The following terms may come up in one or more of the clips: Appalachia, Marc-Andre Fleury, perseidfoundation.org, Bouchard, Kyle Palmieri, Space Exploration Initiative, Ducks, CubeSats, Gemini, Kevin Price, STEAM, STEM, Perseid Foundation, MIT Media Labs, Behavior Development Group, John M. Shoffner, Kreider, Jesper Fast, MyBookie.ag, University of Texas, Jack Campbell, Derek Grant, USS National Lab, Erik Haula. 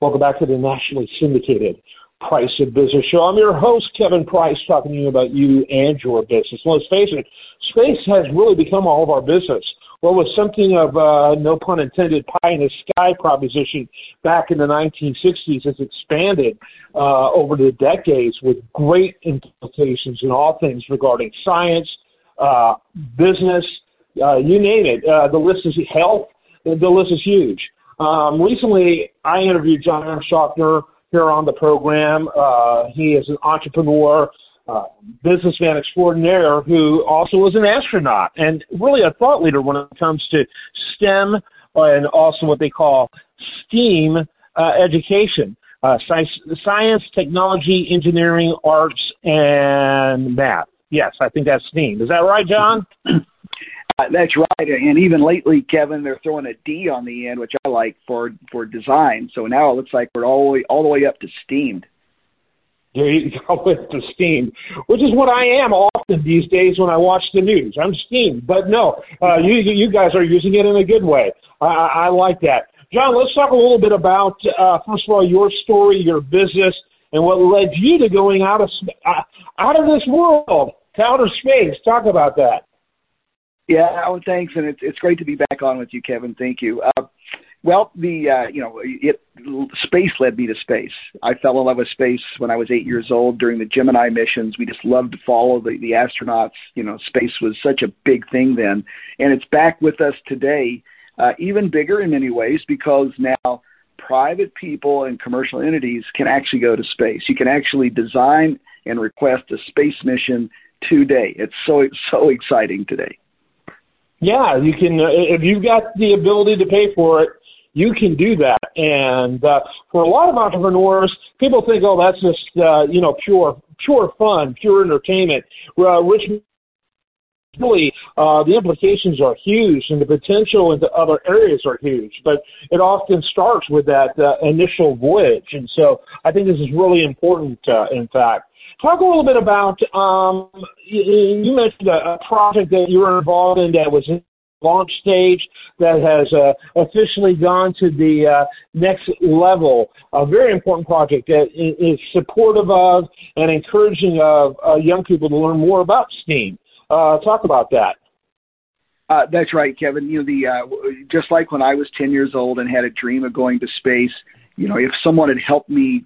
Welcome back to the nationally syndicated Price of Business Show. I'm your host, Kevin Price, talking to you about you and your business. And let's face it, space has really become all of our business. What was something of a, no pun intended, pie in the sky proposition back in the 1960s has expanded over the decades with great implications in all things regarding science, business, you name it. The list is health. The list is huge. Recently, I interviewed John M. Shoffner here on the program. He is an entrepreneur, businessman extraordinaire who also is an astronaut and really a thought leader when it comes to STEM and also what they call STEAM education, science, technology, engineering, arts, and math. Yes, I think that's STEAM. Is that right, John? That's right, and even lately, Kevin, they're throwing a D on the end, which I like for design. So now it looks like we're all the way up to STEAMed. There you go, to STEAM, which is what I am often these days when I watch the news. I'm STEAM, but no, you guys are using it in a good way. I like that, John. Let's talk a little bit about first of all your story, your business, and what led you to going out of this world to outer space. Talk about that. Yeah, oh, thanks, and it's great to be back on with you, Kevin. Thank you. Well, space led me to space. I fell in love with space when I was 8 years old during the Gemini missions. We just loved to follow the astronauts. You know, space was such a big thing then, and it's back with us today, even bigger in many ways because now private people and commercial entities can actually go to space. You can actually design and request a space mission today. It's so exciting today. Yeah, you can, if you've got the ability to pay for it, you can do that. And for a lot of entrepreneurs, people think, oh, that's just, pure fun, pure entertainment, which really the implications are huge and the potential into other areas are huge. But it often starts with that initial voyage. And so I think this is really important, in fact. Talk a little bit about, you mentioned a project that you were involved in that was in the launch stage that has officially gone to the next level, a very important project that is supportive of and encouraging of young people to learn more about STEAM. Talk about that. That's right, Kevin. You know, just like when I was 10 years old and had a dream of going to space, you know, if someone had helped me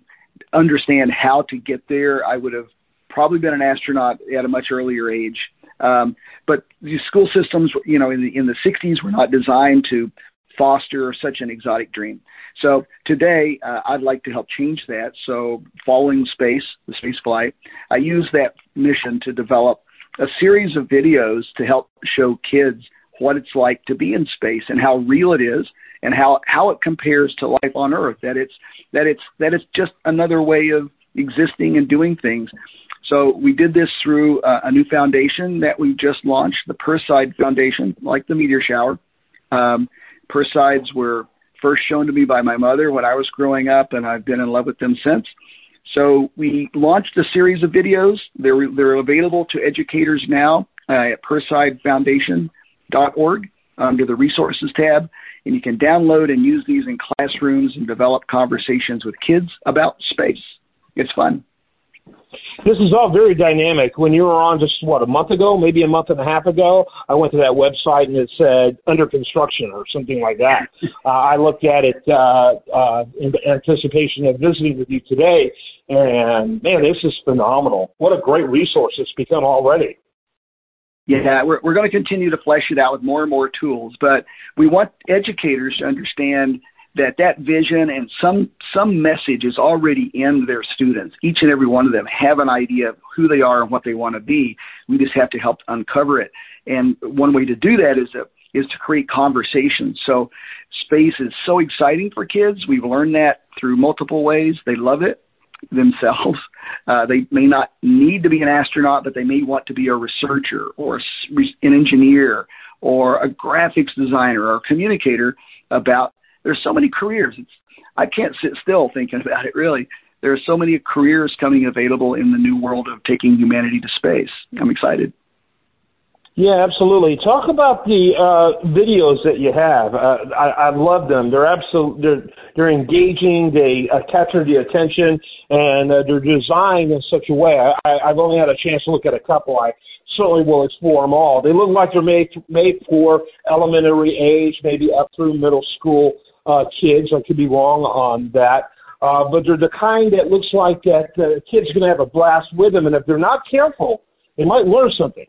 understand how to get there, I would have probably been an astronaut at a much earlier age. But the school systems, you know, in the 60s were not designed to foster such an exotic dream. So today, I'd like to help change that. So following space, the space flight, I use that mission to develop a series of videos to help show kids what it's like to be in space and how real it is and how it compares to life on Earth, that it's just another way of existing and doing things. So we did this through a new foundation that we just launched, the Perseid Foundation, like the meteor shower. Perseids were first shown to me by my mother when I was growing up, and I've been in love with them since. So we launched a series of videos. They're available to educators now at perseidfoundation.org under the Resources tab, and you can download and use these in classrooms and develop conversations with kids about space. It's fun. This is all very dynamic. When you were on just, a month ago, maybe a month and a half ago, I went to that website and it said under construction or something like that. I looked at it in anticipation of visiting with you today, and, man, this is phenomenal. What a great resource it's become already. Yeah, we're going to continue to flesh it out with more and more tools, but we want educators to understand that vision and some message is already in their students. Each and every one of them have an idea of who they are and what they want to be. We just have to help uncover it. And one way to do that is to create conversations. So space is so exciting for kids. We've learned that through multiple ways. They love it themselves. They may not need to be an astronaut, but they may want to be a researcher or an engineer or a graphics designer or a communicator. There's so many careers. I can't sit still thinking about it, really. There are so many careers coming available in the new world of taking humanity to space. I'm excited. Yeah, absolutely. Talk about the videos that you have. I love them. They're engaging. They capture the attention, and they're designed in such a way. I've only had a chance to look at a couple. I certainly will explore them all. They look like they're made for elementary age, maybe up through middle school kids. I could be wrong on that. But they're the kind that looks like that kids are going to have a blast with them, and if they're not careful, they might learn something.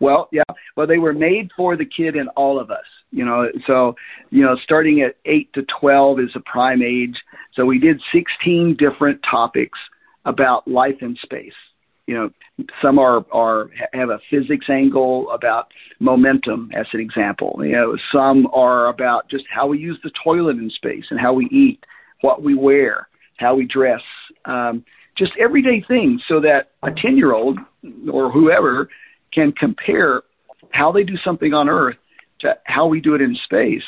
Well, yeah. Well, they were made for the kid in all of us, you know. So, you know, starting at 8 to 12 is a prime age. So we did 16 different topics about life in space. You know, some are have a physics angle about momentum as an example. You know, some are about just how we use the toilet in space and how we eat, what we wear, how we dress, just everyday things so that a 10-year-old or whoever can compare how they do something on Earth to how we do it in space.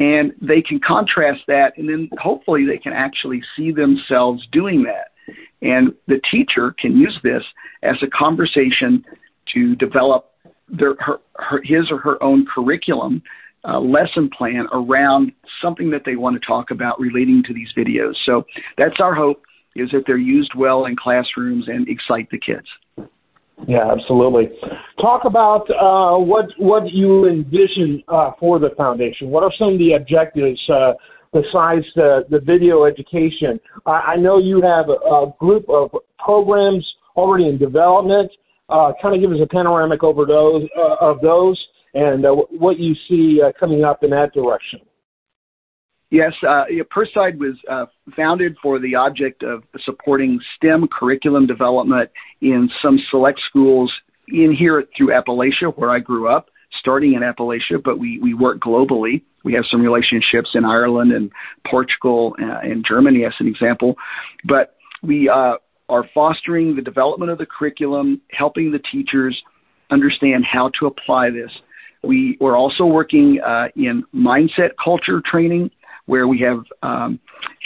And they can contrast that, and then hopefully they can actually see themselves doing that. And the teacher can use this as a conversation to develop his or her own curriculum, lesson plan around something that they want to talk about relating to these videos. So that's our hope, is that they're used well in classrooms and excite the kids. Yeah, absolutely. Talk about what you envision for the foundation. What are some of the objectives besides the video education? I know you have a group of programs already in development. Kind of give us a panoramic over those of those and what you see coming up in that direction. Yes, Perseid was founded for the object of supporting STEM curriculum development in some select schools in here through Appalachia, where I grew up, starting in Appalachia, but we work globally. We have some relationships in Ireland and Portugal and Germany, as an example. But we are fostering the development of the curriculum, helping the teachers understand how to apply this. We're also working in mindset culture training, where we have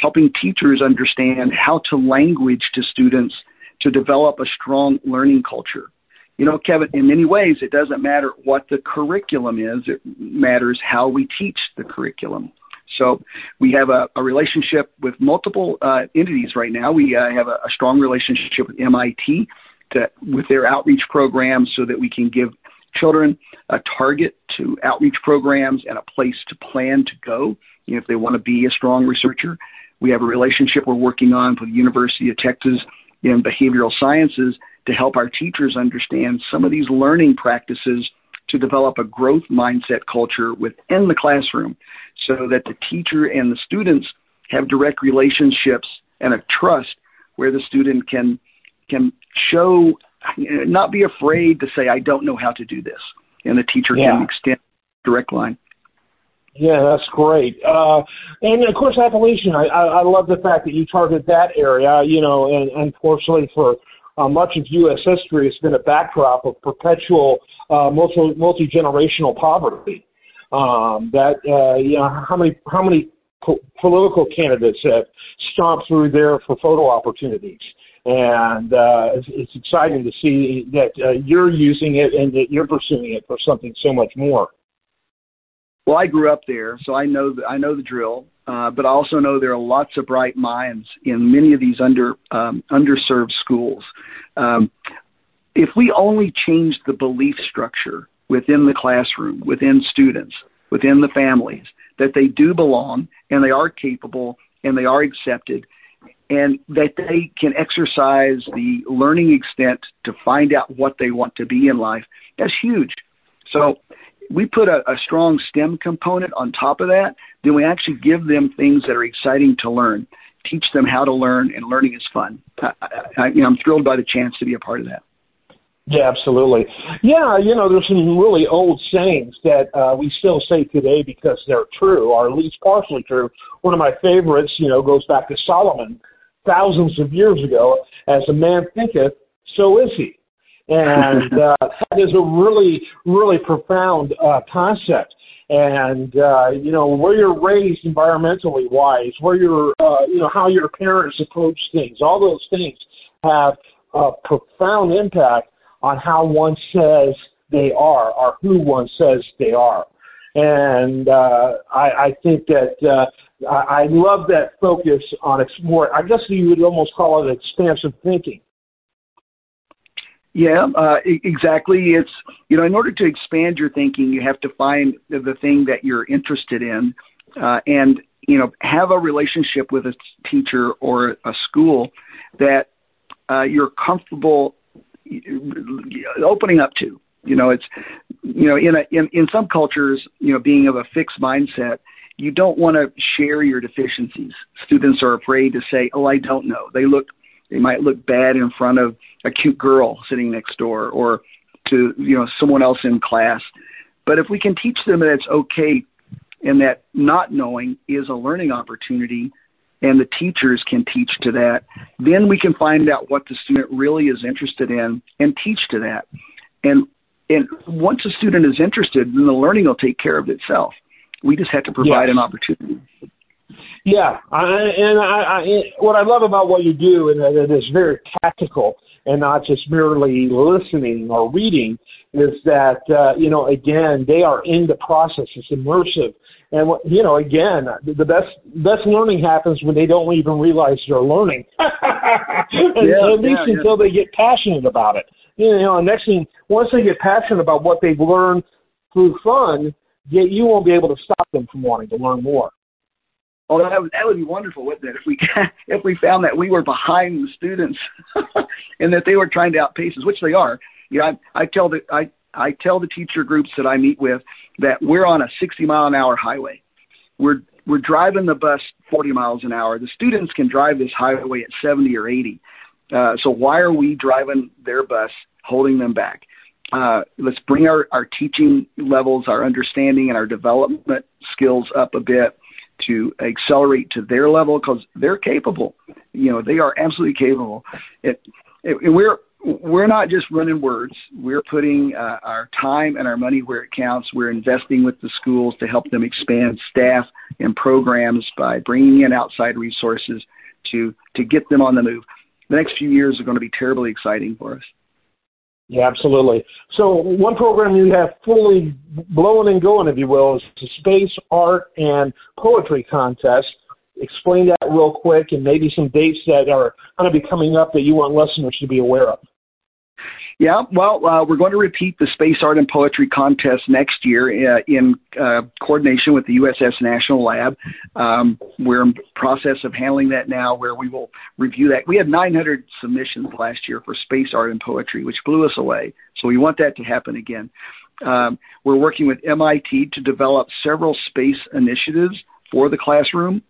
helping teachers understand how to language to students to develop a strong learning culture. You know, Kevin, in many ways, it doesn't matter what the curriculum is. It matters how we teach the curriculum. So we have a relationship with multiple entities right now. We have a strong relationship with MIT with their outreach program so that we can give children a target to outreach programs and a place to plan to go, you know, if they want to be a strong researcher. We have a relationship we're working on with the University of Texas in behavioral sciences to help our teachers understand some of these learning practices to develop a growth mindset culture within the classroom so that the teacher and the students have direct relationships and a trust where the student can show, not be afraid to say, I don't know how to do this. And the teacher can extend direct line. Yeah, that's great. And, of course, Appalachian, I love the fact that you target that area, you know, and unfortunately for much of U.S. history, it's been a backdrop of perpetual multi-generational poverty. You know, how many political candidates have stomped through there for photo opportunities? And it's exciting to see that you're using it and that you're pursuing it for something so much more. Well, I grew up there, so I know the drill. But I also know there are lots of bright minds in many of these underserved schools. If we only change the belief structure within the classroom, within students, within the families, that they do belong and they are capable and they are accepted, and that they can exercise the learning extent to find out what they want to be in life, that's huge. So we put a strong STEM component on top of that, then we actually give them things that are exciting to learn, teach them how to learn, and learning is fun. I'm thrilled by the chance to be a part of that. Yeah, absolutely. Yeah, you know, there's some really old sayings that we still say today because they're true, or at least partially true. One of my favorites, you know, goes back to Solomon thousands of years ago, as a man thinketh, so is he. And that is a really, really profound concept. And, you know, where you're raised environmentally wise, where you're, you know, how your parents approach things, all those things have a profound impact on how one says they are who one says they are. And I think that I love that focus on more, I guess you would almost call it expansive thinking. Yeah, exactly. It's, you know, in order to expand your thinking, you have to find the thing that you're interested in and, you know, have a relationship with a teacher or a school that you're comfortable opening up to. You know, it's, you know, in some cultures, you know, being of a fixed mindset, you don't want to share your deficiencies. Students are afraid to say, oh, I don't know. They might look bad in front of a cute girl sitting next door or to, you know, someone else in class. But if we can teach them that it's okay and that not knowing is a learning opportunity and the teachers can teach to that, then we can find out what the student really is interested in and teach to that. And once a student is interested, then the learning will take care of itself. We just have to provide an opportunity. Yeah, what I love about what you do, and it is very tactical and not just merely listening or reading, is that, you know, again, they are in the process. It's immersive. And, you know, again, the best learning happens when they don't even realize they're learning, at least until they get passionate about it. You know, and next thing, once they get passionate about what they've learned through fun, you won't be able to stop them from wanting to learn more. Oh, that would be wonderful, wouldn't it? If we found that we were behind the students and that they were trying to outpace us, which they are. You know, I tell the teacher groups that I meet with that we're on a 60-mile-an-hour highway. We're driving the bus 40 miles an hour. The students can drive this highway at 70 or 80. So why are we driving their bus, holding them back? Let's bring our teaching levels, our understanding, and our development skills up a bit to accelerate to their level because they're capable. You know, they are absolutely capable. We're not just running words. We're putting our time and our money where it counts. We're investing with the schools to help them expand staff and programs by bringing in outside resources to get them on the move. The next few years are going to be terribly exciting for us. Yeah, absolutely. So one program you have fully blowing and going, if you will, is the Space, Art, and Poetry Contest. Explain that real quick and maybe some dates that are going to be coming up that you want listeners to be aware of. Yeah, well, we're going to repeat the Space, Art, and Poetry Contest next year in coordination with the USS National Lab. We're in the process of handling that now where we will review that. We had 900 submissions last year for Space, Art, and Poetry, which blew us away. So we want that to happen again. We're working with MIT to develop several space initiatives for the classroom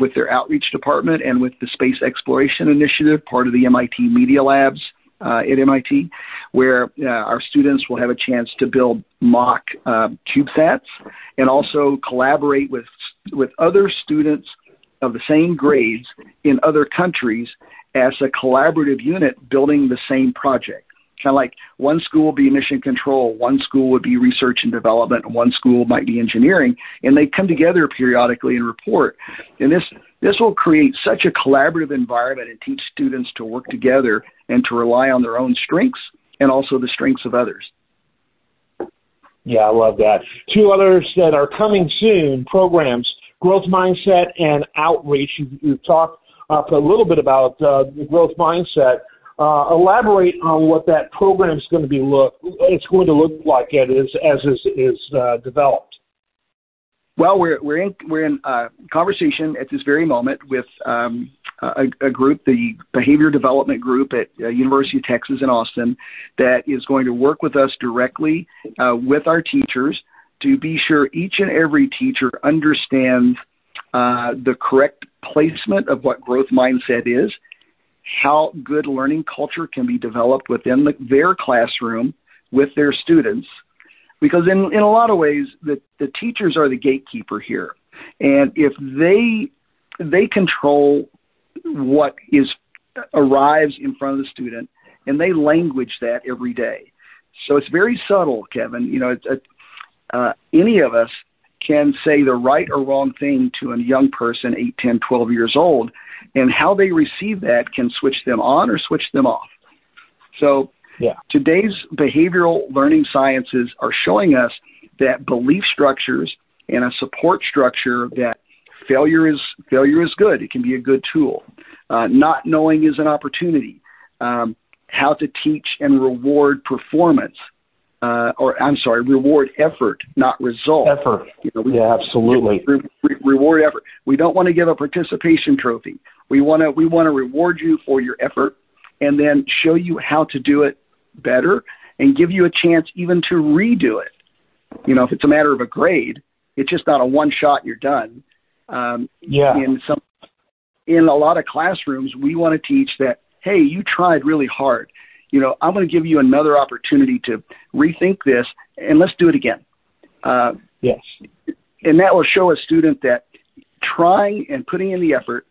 with their outreach department and with the Space Exploration Initiative, part of the MIT Media Labs. At MIT, where our students will have a chance to build mock CubeSats and also collaborate with other students of the same grades in other countries as a collaborative unit building the same project. Kind of like one school would be mission control, one school would be research and development, and one school might be engineering, and they come together periodically and report. And this will create such a collaborative environment and teach students to work together and to rely on their own strengths and also the strengths of others. Yeah, I love that. Two others that are coming soon, programs, growth mindset and outreach. You talked a little bit about the growth mindset. Elaborate on what that program is going to look like as it is developed. Well, we're in conversation at this very moment with a group, the Behavior Development Group at University of Texas in Austin, that is going to work with us directly with our teachers to be sure each and every teacher understands the correct placement of what growth mindset is, how good learning culture can be developed within their classroom with their students, because in a lot of ways, the teachers are the gatekeeper here. And if they control what arrives in front of the student, and they language that every day. So it's very subtle, Kevin. You know, any of us can say the right or wrong thing to a young person, 8, 10, 12 years old, and how they receive that can switch them on or switch them off. So Yeah. Today's behavioral learning sciences are showing us that belief structures and a support structure that failure is good. It can be a good tool. Not knowing is an opportunity. How to teach and reward performance. Reward effort, not result. Effort. Yeah, absolutely. Reward effort. We don't want to give a participation trophy. We want to reward you for your effort and then show you how to do it better and give you a chance even to redo it. If it's a matter of a grade, it's just not a one shot, you're done. In a lot of classrooms, we want to teach that, hey, you tried really hard. I'm going to give you another opportunity to rethink this, and let's do it again. Yes. And that will show a student that trying and putting in the effort,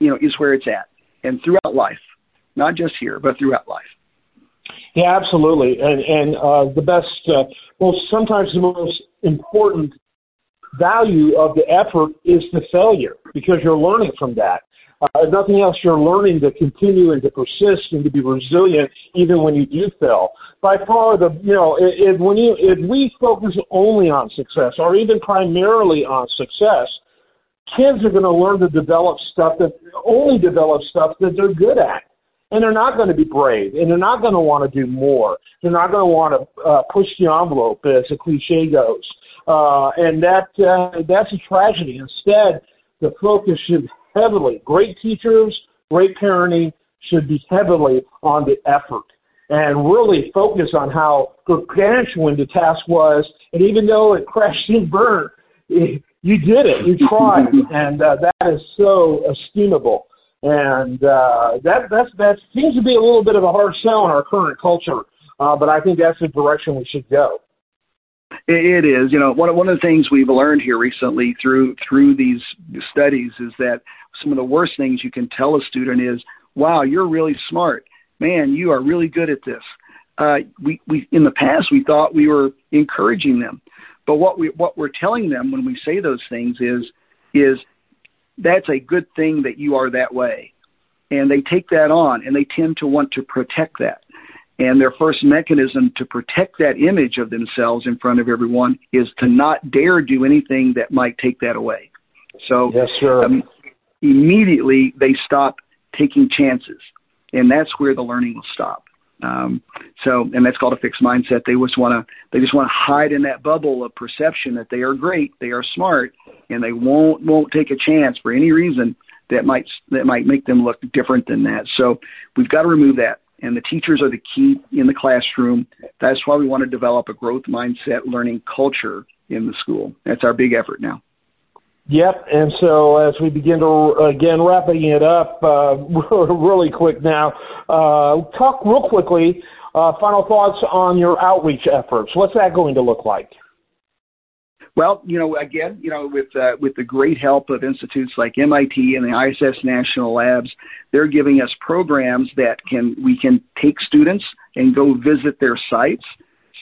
is where it's at, and throughout life, not just here, but throughout life. Yeah, absolutely. And the best, sometimes the most important value of the effort is the failure, because you're learning from that. If nothing else, you're learning to continue and to persist and to be resilient even when you do fail. By far, if we focus only on success or even primarily on success, kids are going to learn to develop stuff that they're good at. And they're not going to be brave, and they're not going to want to do more. They're not going to want to push the envelope, as the cliche goes. And that's a tragedy. Instead, the focus should heavily, great teachers, great parenting should be heavily on the effort and really focus on how gargantuan the task was. And even though it crashed and burned, you did it. You tried, and that is so estimable. And that seems to be a little bit of a hard sell in our current culture, but I think that's the direction we should go. It is. One of the things we've learned here recently through these studies is that some of the worst things you can tell a student is, wow, you're really smart. Man, you are really good at this. We in the past, we thought we were encouraging them. But what we're telling them when we say those things is that's a good thing that you are that way. And they take that on, and they tend to want to protect that. And their first mechanism to protect that image of themselves in front of everyone is to not dare do anything that might take that away. So yes, sir. Immediately they stop taking chances, and that's where the learning will stop. And that's called a fixed mindset. They just want to hide in that bubble of perception that they are great, they are smart, and they won't take a chance for any reason that might make them look different than that. So we've got to remove that. And the teachers are the key in the classroom. That's why we want to develop a growth mindset learning culture in the school. That's our big effort now. Yep, and so as we begin to, again, wrapping it up really quick now, talk real quickly, final thoughts on your outreach efforts. What's that going to look like? Well, with the great help of institutes like MIT and the USS National Labs, they're giving us programs that we can take students and go visit their sites,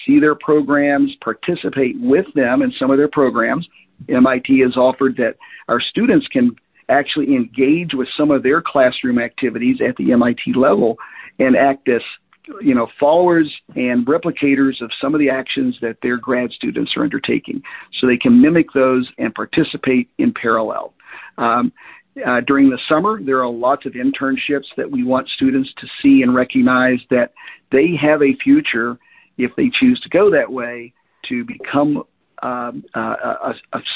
see their programs, participate with them in some of their programs. MIT has offered that our students can actually engage with some of their classroom activities at the MIT level and act as followers and replicators of some of the actions that their grad students are undertaking, so they can mimic those and participate in parallel. During the summer, there are lots of internships that we want students to see and recognize that they have a future, if they choose to go that way, to become a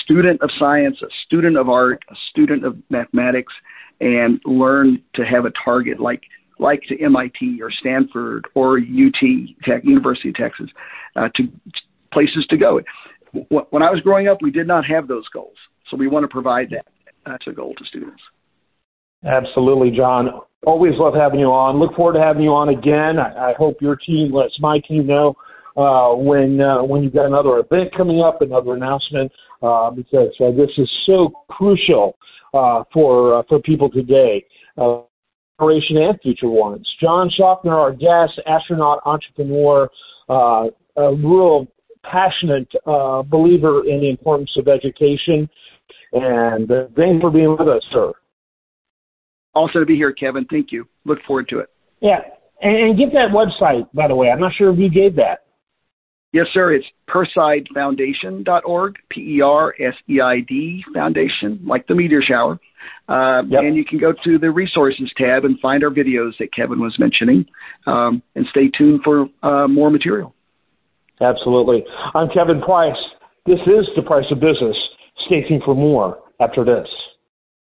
student of science, a student of art, a student of mathematics, and learn to have a target like to MIT or Stanford or UT, University of Texas, to places to go. When I was growing up, we did not have those goals. So we want to provide that. That's a goal to students. Absolutely, John. Always love having you on. Look forward to having you on again. I hope your team lets my team know when you've got another event coming up, another announcement, because this is so crucial for people today. Generation and future ones. John Shoffner, our guest, astronaut, entrepreneur, a real passionate believer in the importance of education. And thanks for being with us, sir. Also to be here, Kevin. Thank you. Look forward to it. Yeah. And get that website, by the way. I'm not sure if you gave that. Yes, sir. It's perseidfoundation.org, P-E-R-S-E-I-D, Foundation, like the meteor shower. Yep. And you can go to the resources tab and find our videos that Kevin was mentioning, and stay tuned for more material. Absolutely. I'm Kevin Price. This is The Price of Business. Stay tuned for more after this.